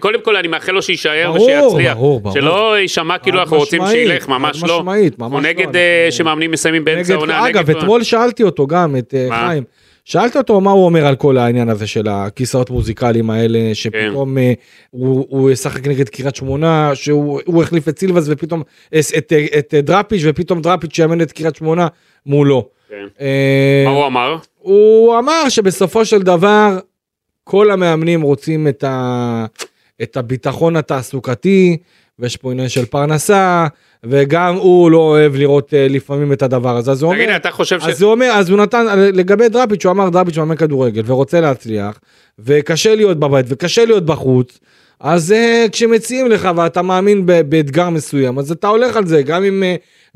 קודם כל אני מאחל לו שישאר ושיצליח, שלא יישמע כאילו אנחנו רוצים שילך, ממש לא, או נגד שמאמנים מסיימים באמצע העונה. אגב, אתמול שאלתי אותו גם, את חיים, שאלתי אותו מה הוא אומר על כל העניין הזה של הכיסאות מוזיקליים האלה, שפתאום הוא ישחק נגד קריית שמונה, שהוא החליף את סילבס ופתאום את דראפיץ' ופתאום דראפיץ' יאמן את קריית שמונה מולו. מה הוא אמר? הוא אמר שבסופו של דבר כל המאמנים רוצים את הביטחון התעסוקתי, ויש פה עניין של פרנסה, וגם הוא לא אוהב לראות לפעמים את הדבר הזה. אז הוא אומר, אז הוא נתן, לגבי דראפיץ' הוא אמר, דראפיץ' מאמן כדורגל, ורוצה להצליח, וקשה להיות בבית, וקשה להיות בחוץ, אז כשמציעים לך ואתה מאמין באתגר מסוים, אז אתה הולך על זה,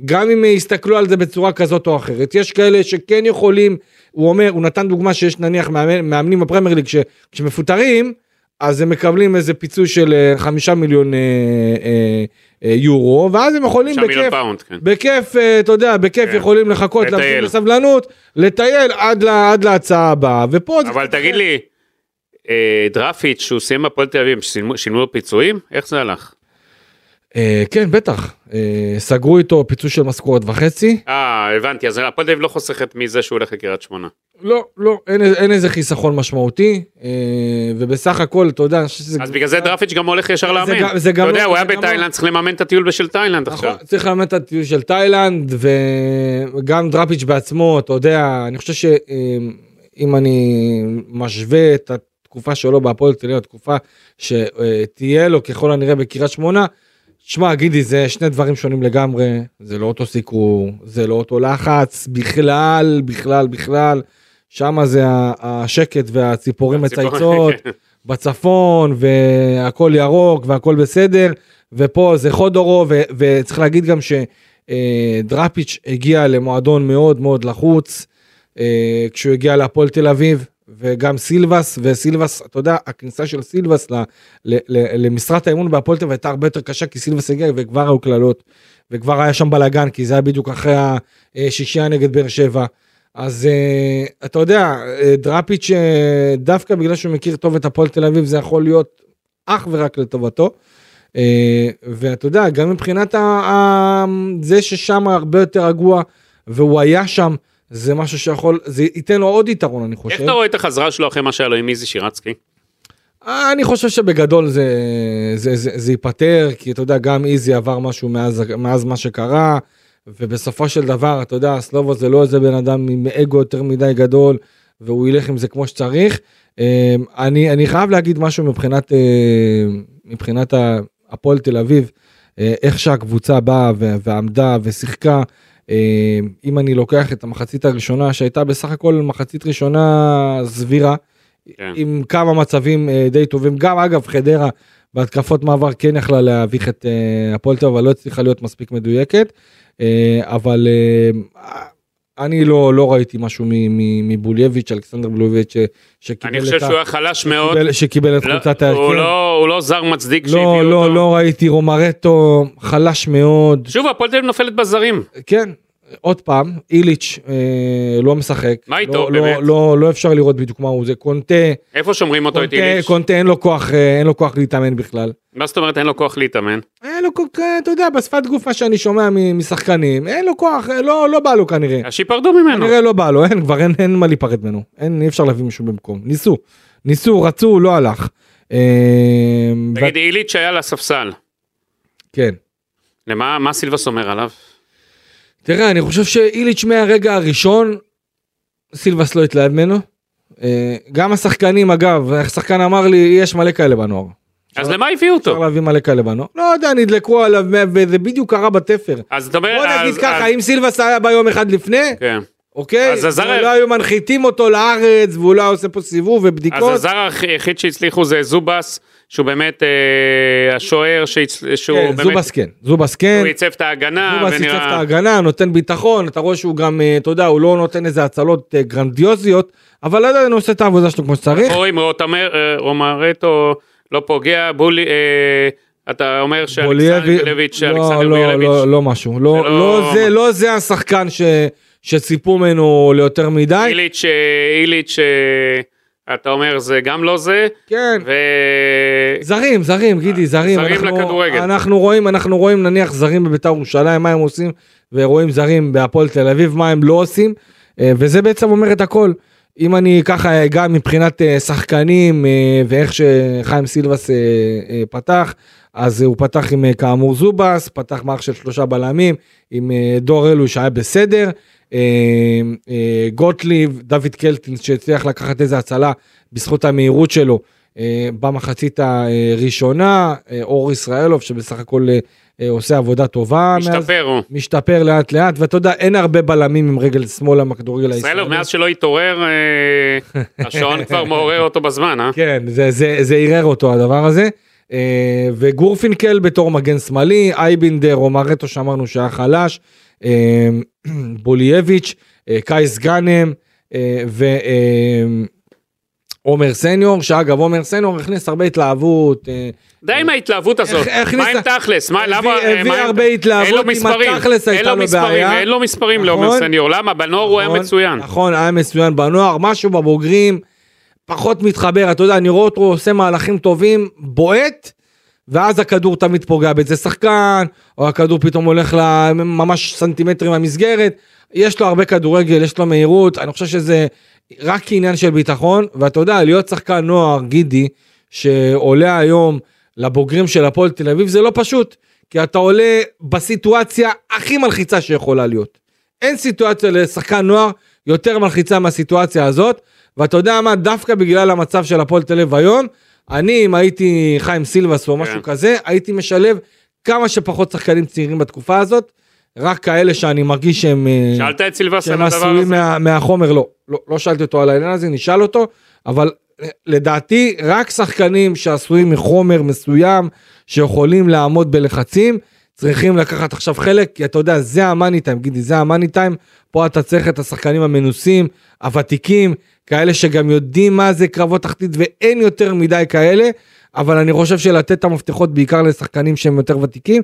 גם אם יסתכלו על זה בצורה כזאת או אחרת. יש כאלה שכן יכולים, הוא אומר, הוא נתן דוגמה שיש נניח מאמנים בפרמייר ליג, כשמפוטרים, אז הם מקבלים איזה פיצוי של 5 מיליון יורו, ואז הם יכולים בכיף, אתה יודע, בכיף יכולים לחכות, להמשיך בסבלנות, לטייל עד להצעה הבאה. אבל תגיד לי, דראפיץ' שהוא סיים הפועל תל אביב, שילמו פיצויים? איך זה הלך? כן, בטח. סגרו איתו פיצוי של משכורת וחצי. הבנתי, אז הפועל תל אביב לא חוסכת מזה שהוא הולך לקריית שמונה. לא, אין איזה חיסכון משמעותי, ובסך הכל, אתה יודע, אז בגלל זה דראפיץ' גם הולך ישר לאמן, אתה יודע, הוא היה בתאילנד, צריך לממן את הטיול של תאילנד עכשיו. צריך לממן את הטיול של תאילנד, וגם דראפיץ' בעצמו, אתה יודע, אני חושב שאם אני משווה את התקופה שלו בהפועל תל אביב, התקופה שתהיה לו ככל הנראה בקריית שמונה, תשמע, גידי, זה שני דברים שונים לגמרי, זה לא אותו סיקור, זה לא אותו לחץ, בכלל, שם זה השקט והציפורים מצייצות, בצפון, והכל ירוק, והכל בסדר, ופה זה חודורו, וצריך להגיד גם שדראפיץ' הגיע למועדון מאוד מאוד לחוץ, כשהוא הגיע להפועל תל אביב, וגם סילבס, אתה יודע, הכניסה של סילבס למשרת האימון בהפועל תל אביב הייתה הרבה יותר קשה, כי סילבס הגיע וכבר היו קללות, וכבר היה שם בלאגן, כי זה היה בדיוק אחרי השישייה נגד באר שבע. אז אתה יודע, דראפיץ' דווקא בגלל שהוא מכיר טוב את הפועל תל אביב, זה יכול להיות אך ורק לטובתו, ואתה יודע, גם מבחינת זה ששם הרבה יותר רגוע, והוא היה שם, זה משהו שיכול, זה ייתן לו עוד יתרון, אני חושב. איך אתה רואה את החזרה שלו אחרי מה שהיה לו עם איזי שירצקי? אני חושב שבגדול זה ייפטר, כי אתה יודע, גם איזי עבר משהו מאז מה שקרה, ובסופו של דבר, אתה יודע, סלובו זה לא איזה בן אדם עם אגו יותר מדי גדול, והוא ילך עם זה כמו שצריך. אני חייב להגיד משהו מבחינת הפועל תל אביב, איך שהקבוצה באה ועמדה ושיחקה, אם אני לוקח את המחצית הראשונה שהייתה בסך הכל מחצית ראשונה סבירה, עם כמה מצבים די טובים, גם אגב חדרה בהתקפות מעבר כן יכלה להביך את הפועל תל אביב, אבל לא הצליחה להיות מספיק מדויקת, אבל אני לא ראיתי משהו מבולייביץ', אלכסנדר בולייביץ', אני חושב שהוא היה חלש מאוד, שקיבל את חולצת ההרכב. הוא לא זר מצדיק שהביאו אותו. לא ראיתי רומרטו, חלש מאוד. שוב, הפועל תל אביב נופלת בזרים. כן, עוד פעם, איליץ' לא משחק. מה איתו, באמת? לא אפשר לראות בדיוק מה הוא, זה קונטה. איפה שומרים אותו את איליץ'? קונטה אין לו כוח להתאמן בכלל. מה זאת אומרת אין לו כוח להתאמן? אין לו כוח, אתה יודע, בשפת גופה שאני שומע משחקנים, אין לו כוח, לא בא לו כנראה. שיפרדו ממנו. כנראה לא בא לו, כבר אין מה להיפרד ממנו. אי אפשר להביא מישהו במקום. ניסו, רצו, לא הלך. תגיד, איליץ' היה לספסל. כן. מה סילבס אומר עליו? תראה, אני חושב שאיליץ' מהרגע הראשון, סילבס לא התלהב ממנו. גם השחקנים, אגב, השחקן אמר לי, יש מלא כאלה בנוער. אז למה הביאו אותו? אפשר להביא מלא כאלה בנו. לא יודע, נדלקו עליו, וזה בדיוק קרה בתפר. בוא נגיד ככה, אם סילבס היה בא יום אחד לפני, אוקיי? לא היו מנחיתים אותו לארץ, והוא לא עושה פה סיבוב ובדיקות. אז הזר היחיד שהצליחו זה זובס, שהוא באמת השוער, זובס כן. הוא ייצב את ההגנה. זובס ייצב את ההגנה, נותן ביטחון, אתה רואה שהוא גם, אתה יודע, הוא לא נותן איזה הצלות גרנדיוזיות, אבל עדיין הוא עושה את העבודה שלו כמו שצריך. לא פוגע, בולי, אתה אומר שאלכסנדרביץ' לא משהו, לא זה השחקן שציפו ממנו ליותר מדי. איליץ' אתה אומר זה גם לא זה. כן, זרים, גידי, זרים. זרים לכדורגל. אנחנו רואים נניח זרים בבית"ר ירושלים, מה הם עושים, ורואים זרים בהפועל תל אביב, מה הם לא עושים, וזה בעצם אומר את הכל. אם אני ככה גם מבחינת שחקנים ואיך שחיים סילבס פתח, אז הוא פתח עם כאמור זובס, פתח מערך של 3 בלמים, עם דור אלו שהיה בסדר, גוטליב, דוד קלטינס שהצליח לקחת איזה הצלה בזכות המהירות שלו במחצית הראשונה, אור ישראלוב שבסך הכל עושה עבודה טובה, משתפר לאט לאט, ואתה יודע, אין הרבה בלמים עם רגל שמאל המכדורגל הישראלי. ישראלוב מאז שלא התעורר, השעון כבר מעורר אותו בזמן, אה? כן, זה עירר אותו הדבר הזה, וגורפינקל בתור מגן שמאלי, אייבינדר או מרטו שאמרנו שהיה חלש, בולייביץ', קייס גאנם ועומר סניור, שאגב עומר סניור הכניס הרבה התלהבות. די עם ההתלהבות הזאת, מה עם תכלס? הביא הרבה התלהבות, עם התכלס הייתה לו בעיה. אין לו מספרים לעומר סניור, למה? בנוער הוא היה מצוין. נכון, היה מצוין בנוער, משהו בבוגרים, פחות מתחבר, אתה יודע, אני רואה אותו עושה מהלכים טובים, בועט, ואז הכדור תמיד פוגע בזה שחקן, או הכדור פתאום הולך ממש סנטימטרים המסגרת, יש לו הרבה כדורגל, יש לו מהירות, אני חושב שזה רק עניין של ביטחון, ואתה יודע, להיות שחקן נוער גידי, שעולה היום לבוגרים של הפועל תל אביב, זה לא פשוט, כי אתה עולה בסיטואציה הכי מלחיצה שיכולה להיות, אין סיטואציה לשחקן נוער יותר מלחיצה מהסיטואציה הזאת, ואתה יודע מה, דווקא בגלל המצב של הפועל תל אביב היום, אני אם הייתי חיים סילבס או משהו כזה, הייתי משלב כמה שפחות שחקנים צעירים בתקופה הזאת, רק כאלה שאני מרגיש שהם... שאלת את סילבס על הדבר הזה? מהחומר, לא. לא שאלתי אותו על העניין הזה, נשאל אותו, אבל לדעתי, רק שחקנים שעשויים מחומר מסוים, שיכולים לעמוד בלחצים, צריכים לקחת עכשיו חלק, כי אתה יודע, זה המאני טיים, גידי, זה המאני טיים, פה אתה צריך את השחקנים המנוסים, הוותיקים, כאלה שגם יודעים מה זה קרבות תחתית, ואין יותר מדי כאלה, אבל אני חושב שלתת את המפתחות, בעיקר לשחקנים שהם יותר ותיקים,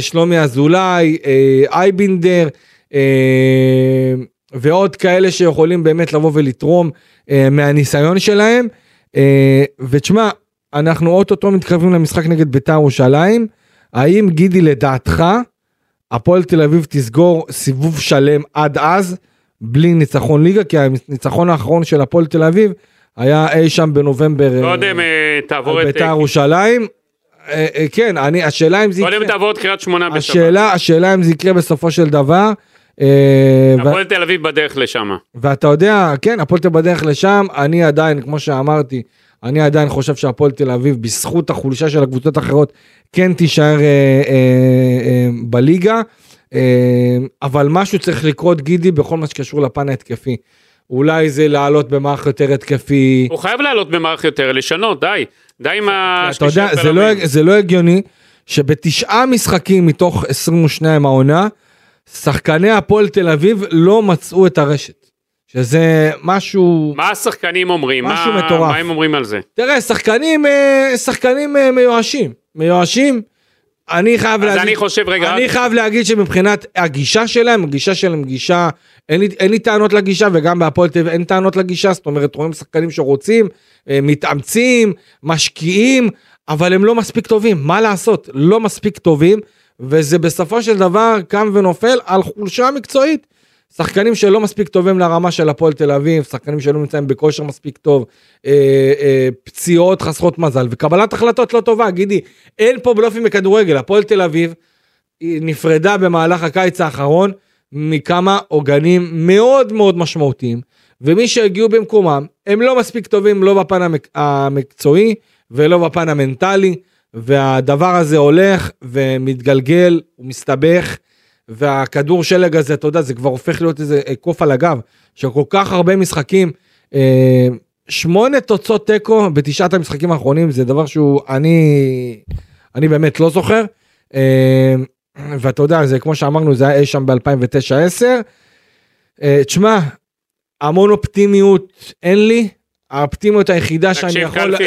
שלומי אזולאי, אייבינדר, ועוד כאלה שיכולים באמת לבוא ולתרום מהניסיון שלהם, ותשמע, אנחנו אוטוטו מתקרבים למשחק נגד בית"ר ירושלים, האם גידי לדעתך, הפועל תל אביב תסגור סיבוב שלם עד אז, בלי ניצחון ליגה, כי הניצחון האחרון של הפועל תל אביב, היה אי שם בנובמבר, קודם תעבור את בית"ר ירושלים, כן, השאלה אם זה יקרה, קודם תעבור את קריית שמונה בשבת, השאלה אם זה יקרה בסופו של דבר, הפועל תל אביב בדרך לשם, ואתה יודע, כן, הפועל תל אביב בדרך לשם, אני עדיין, כמו שאמרתי, אני עדיין חושב שהפועל תל אביב, בזכות החולשה של הקבוצות האחרות, כן תישאר בליגה, אבל משהו צריך לקרות גידי, בכל מה שקשור לפן ההתקפי, אולי זה לעלות במערך יותר התקפי, הוא חייב לעלות במערך יותר, לשנות, די עם השלישה, זה לא הגיוני, שבתשעה משחקים מתוך 22 העונה, שחקני הפועל תל אביב, לא מצאו את הרשת, שזה משהו... מה השחקנים אומרים? משהו מטורף. מה הם אומרים על זה? תראה, שחקנים מיואשים, אני חייב להגיד... אז אני חושב רגע... אני חייב להגיד שמבחינת הגישה שלהם, גישה... אין לי טענות לגישה, וגם בהפועל תל אביב אין טענות לגישה, זאת אומרת, רואים שחקנים שרוצים, מתאמצים, משקיעים, אבל הם לא מספיק טובים, מה לעשות? לא מספיק טובים, וזה בסופו של דבר קם ונופל על חולשה מקצועית, שחקנים שלא מספיק טובים לרמה של הפועל תל אביב, שחקנים שלא נמצאים בכושר מספיק טוב, פציעות חסרות מזל, וקבלת החלטות לא טובה, גידי, אין פה בלופים בכדורגל, הפועל תל אביב נפרדה במהלך הקיץ האחרון, מכמה עוגנים מאוד מאוד משמעותיים, ומי שהגיעו במקומם, הם לא מספיק טובים, לא בפן המקצועי, ולא בפן המנטלי, והדבר הזה הולך, ומתגלגל, ומסתבך, והכדור שלג הזה, אתה יודע, זה כבר הופך להיות איזה קוף על הגב, שכל כך הרבה משחקים, 8 תוצאות טקו, ב9 המשחקים האחרונים, זה דבר שהוא, אני באמת לא זוכר, ואתה יודע, זה כמו שאמרנו, זה היה שם ב-2009-10, תשמע, המון אופטימיות אין לי, האופטימיות היחידה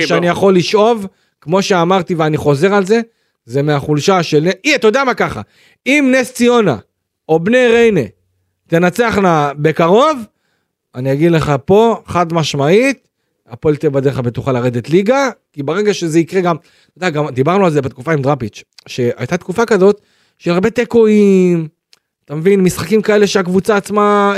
שאני יכול לשאוב, כמו שאמרתי ואני חוזר על זה, זה מהחולשה של... אתה יודע מה ככה, אם נס ציונה או בני ריינה תנצחנה בקרוב, אני אגיד לך פה, חד משמעית, הפועל תהיה בדרך הבטוחה לרדת ליגה, כי ברגע שזה יקרה גם, אתה יודע, גם דיברנו על זה בתקופה עם דראפיץ', שהייתה תקופה כזאת של הרבה תיקויים, אתה מבין, משחקים כאלה שהקבוצה עצמה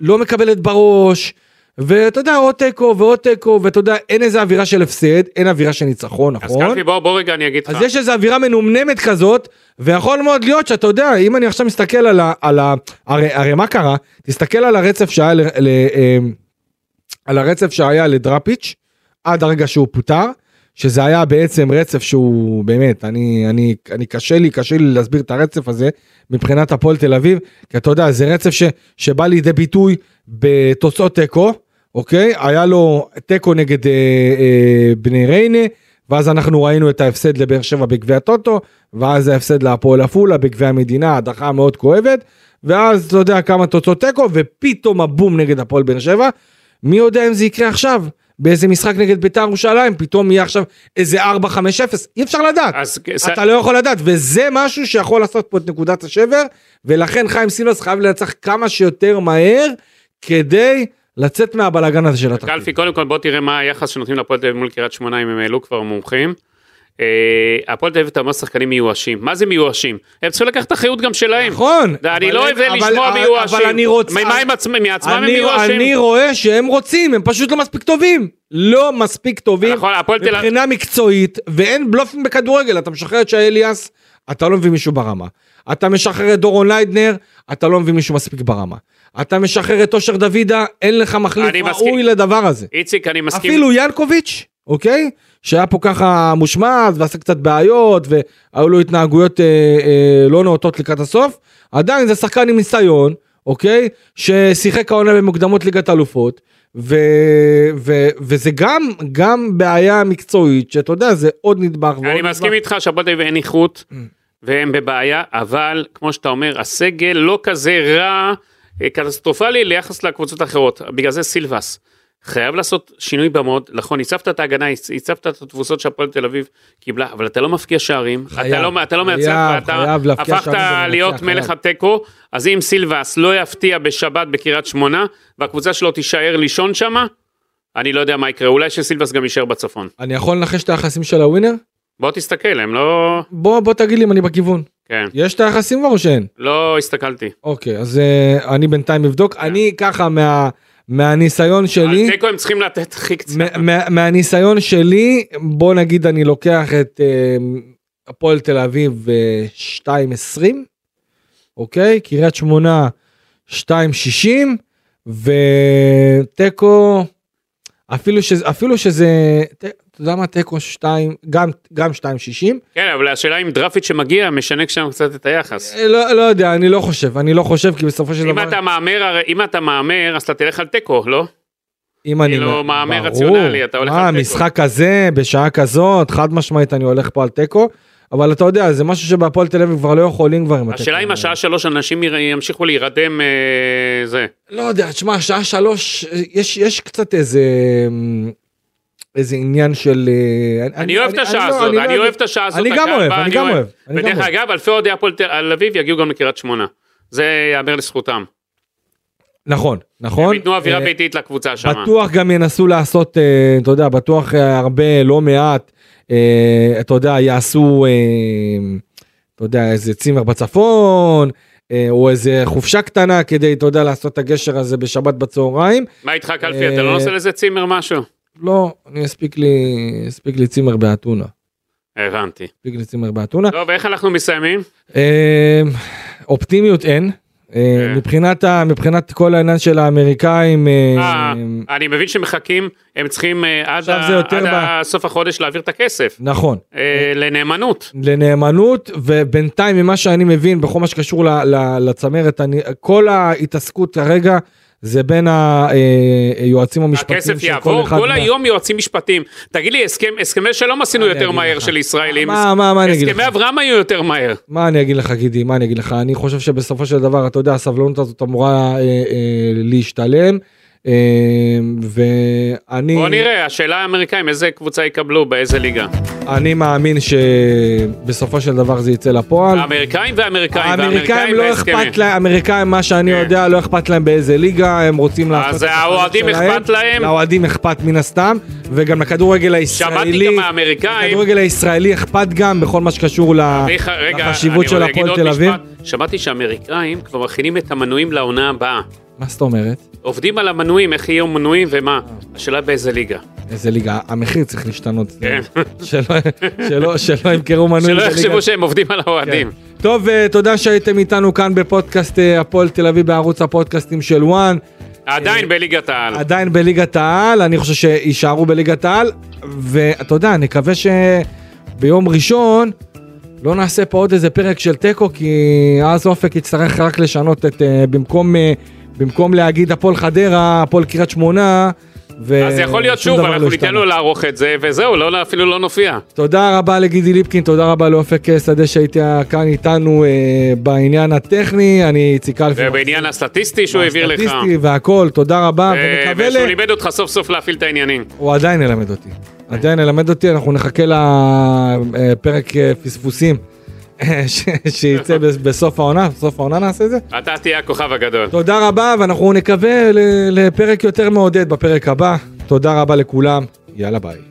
לא מקבלת בראש, ואתה יודע, עוד תיקו ועוד תיקו, ואתה יודע, אין איזה אווירה של הפסד, אין אווירה של ניצחון, נכון? אז כפי, בוא רגע, אני אגיד לך. אז יש איזו אווירה מנומנמת כזאת, ויכול מאוד להיות שאתה יודע, אם אני עכשיו מסתכל הרי מה קרה? תסתכל על הרצף שהיה, על הרצף שהיה לדראפיץ', עד הרגע שהוא פוטר, שזה היה בעצם רצף שהוא, באמת, אני קשה לי להסביר את הרצף הזה, מבחינת הפועל תל אביב, כי אתה יודע, זה רצף שבא לידי ביטוי בתוצאות תיקו, אוקיי? היה לו טקו נגד בני ריינה, ואז אנחנו ראינו את ההפסד לבאר שבע בגביע הטוטו, ואז ההפסד להפועל עפולה בגביע המדינה, הדחה מאוד כואבת, ואז אתה יודע כמה תוצאות טקו, ופתאום הבום נגד הפועל באר שבע. מי יודע אם זה יקרה עכשיו? באיזה משחק נגד בית"ר ירושלים, פתאום יהיה עכשיו איזה 4-5-0, אי אפשר לדעת, אתה לא יכול לדעת, וזה משהו שיכול לעשות פה את נקודת השבר, ולכן חיים סילבס חייב לנצח כמה שיותר מהר, כדי לצאת מהבלגן הזה של התחתית. קלפי, קודם כל בוא תראה מה היחס שנותנים להפועל תל אביב מול קריית שמונה, אם הם העלו כבר מומחים, הפועל תל אביב תעמוד שחקנים מיואשים. מה זה מיואשים? הם צריכים לקחת אחריות גם שלהם. נכון. אני לא אוהב לשמוע מיואשים. אבל אני רוצה... מעצמם הם מיואשים. אני רואה שהם רוצים, הם פשוט לא מספיק טובים. לא מספיק טובים. נכון, הפועל תל אביב... מבחינה מקצועית, ואין בלופים בכדורגל. אתה משחרר את שי אליאס, אתה לא מביא מישהו ברמה. אתה משחרר את דורון ליידנר, אתה לא מביא מישהו מספיק ברמה. אתה משחרר את אושר דוידה, אין לך מחליף ראוי לדבר הזה. איציק, אני מסכים. אפילו ינקוביץ', אוקיי? שהיה פה ככה מושמעת, ועשה קצת בעיות, והיו לו התנהגויות לא נאותות לקראת הסוף, עדיין זה שחקן עם ניסיון, אוקיי? ששיחק העונה במוקדמות ליגת אלופות, וזה גם בעיה מקצועית, שאתה יודע, זה עוד נדבך. אני מסכים איתך שהפועל תל אביב אין איכות, והם בבעיה, אבל כמו שאתה אומר, הסגל לא כזה רע, קטסטרופלי ליחס לקבוצות אחרות, בגלל זה סילבס. חייב לעשות שינוי במוד, נכון, הצפת את ההגנה, הצפת את התבוסות שהפועל תל אביב קיבלה, אבל אתה לא מפקיע שערים, אתה לא מייצר, ואתה הפכת להיות מלך הטקו, אז אם סילבס לא יפתיע בשבת בקריית שמונה, והקבוצה שלו תישאר לישון שם, אני לא יודע מה יקרה, אולי שסילבס גם יישאר בצפון. אני יכול לנחש את היחסים של הווינר? בוא תסתכל, הם לא... בוא תגיד לי אם אני בכיוון. כן. יש את היחסים או שאין? לא הסתכלתי. אוקיי, אז אני בינתיים מבדוק, אני ככה מהניסיון שלי, אז תקו הם צריכים לתת הכי קצת. מהניסיון שלי, בוא נגיד אני לוקח את הפועל תל אביב 2.20, אוקיי? קריית שמונה 2.60, ותקו, אפילו שזה, אתה יודע מה, תקו 2, גם 2.60. כן, אבל השאלה אם דרפיץ' שמגיע, משנה כשם קצת את היחס. לא יודע, אני לא חושב, כי בסופו של דבר... אם אתה מאמר, אז אתה תלך על תקו, לא? אם אני... לא מאמר רציונלי, אתה הולך על תקו. המשחק הזה, בשעה כזאת, חד משמעית אני הולך פה על תקו, אבל אתה יודע, זה משהו שבהפועל תל אביב כבר לא יכולים כבר... השאלה אם השעה 3 אנשים ימשיכו להירדם זה. לא יודע, תשמע, השעה 3, יש קצת איזה עניין של... אני אוהב את השעה הזאת, אני אוהב את השעה הזאת. אני גם אוהב. ודרך אגב, אלפי אוהדי הפועל תל אביב יגיעו גם לקריית שמונה. זה יאמר לזכותם. נכון. הם ייתנו אווירה ביתית לקבוצה שם. בטוח גם ינסו לעשות, אתה יודע, בטוח הרבה, לא מעט, אתה יודע, יעשו, אתה יודע, איזה צימר בצפון, או איזה חופשה קטנה, כדי, אתה יודע, לעשות את הגשר הזה בשבת בצהריים. מה איתך קלפי? אתה לא נוסע לזה צימר משהו? לא, אני אספיק לי צימר באתונה. הבנתי. אספיק לי צימר באתונה. טוב, איך אנחנו מסיימים? אופטימיות אין. מבחינת כל העניין של האמריקאים... אני מבין שמחכים, הם צריכים עד סוף החודש להעביר את הכסף. נכון. לנאמנות, ובינתיים ממה שאני מבין, בכל מה שקשור לצמרת, כל ההתעסקות הרגע, זה בין היועצים המשפטיים. הכסף יעבור, כל היום יועצים משפטיים. תגיד לי, הסכמי שלום עשינו יותר מהר של ישראלים. מה אני אגיד לך? הסכמי אברהם היו יותר מהר. מה אני אגיד לך? אני חושב שבסופו של דבר, אתה יודע, הסבלנות הזאת אמורה להשתלם, ואני... בוא נראה, השאלה האמריקאים, איזה קבוצה יקבלו, באיזה ליגה? אני מאמין שבסופו של דבר זה יצא לפועל. האמריקאים לא אכפת להם, האמריקאים מה שאני יודע לא אכפת להם באיזה ליגה, הם רוצים לעשות... אז האוהדים אכפת להם? האוהדים אכפת מן הסתם, וגם לכדורגל הישראלי, לכדורגל הישראלי אכפת גם בכל מה שקשור לחשיבות של הפועל תל אביב. שמעתי שהאמריקאים כבר מכינים את המנויים לעונה הבאה. מה זאת אומרת? עובדים על המנויים, איך יהיו מנויים ומה? השאלה באיזה ליגה. איזה ליגה? המחיר צריך להשתנות. שלא ימכרו מנויים. שלא יחשבו שהם עובדים על האוהדים. טוב, תודה שהייתם איתנו כאן בפודקאסט הפועל תל אביב, בערוץ הפודקאסטים של וואן. עדיין בליגת העל. עדיין בליגת העל, אני חושב שישארו בליגת העל, ואתה יודע, נקווה שביום ראשון... לא נעשה פה עוד איזה פרק של טקו, כי אז אופק יצטרך רק לשנות את, במקום במקום להגיד הפועל חדרה, הפועל קריית שמונה, אז יכול להיות שוב, אנחנו ניתן לו לערוך את זה, וזהו, אפילו לא נופיע. תודה רבה לגידי ליפקין, תודה רבה לאופק שדה שהייתי כאן איתנו בעניין הטכני, אני ציקה לפי... ובעניין הסטטיסטי שהוא העביר לך. הסטטיסטי והכל, תודה רבה. ושהוא לימד אותך סוף סוף להפעיל את העניינים. הוא עדיין ילמד אותי. עדיין ילמד אותי, אנחנו נחכה לפרק פספוסים. שיצא בסוף העונה, בסוף העונה נעשה את זה. אתה תהיה הכוכב הגדול. תודה רבה, ואנחנו נקווה לפרק יותר מעודד בפרק הבא. תודה רבה לכולם, יאללה ביי.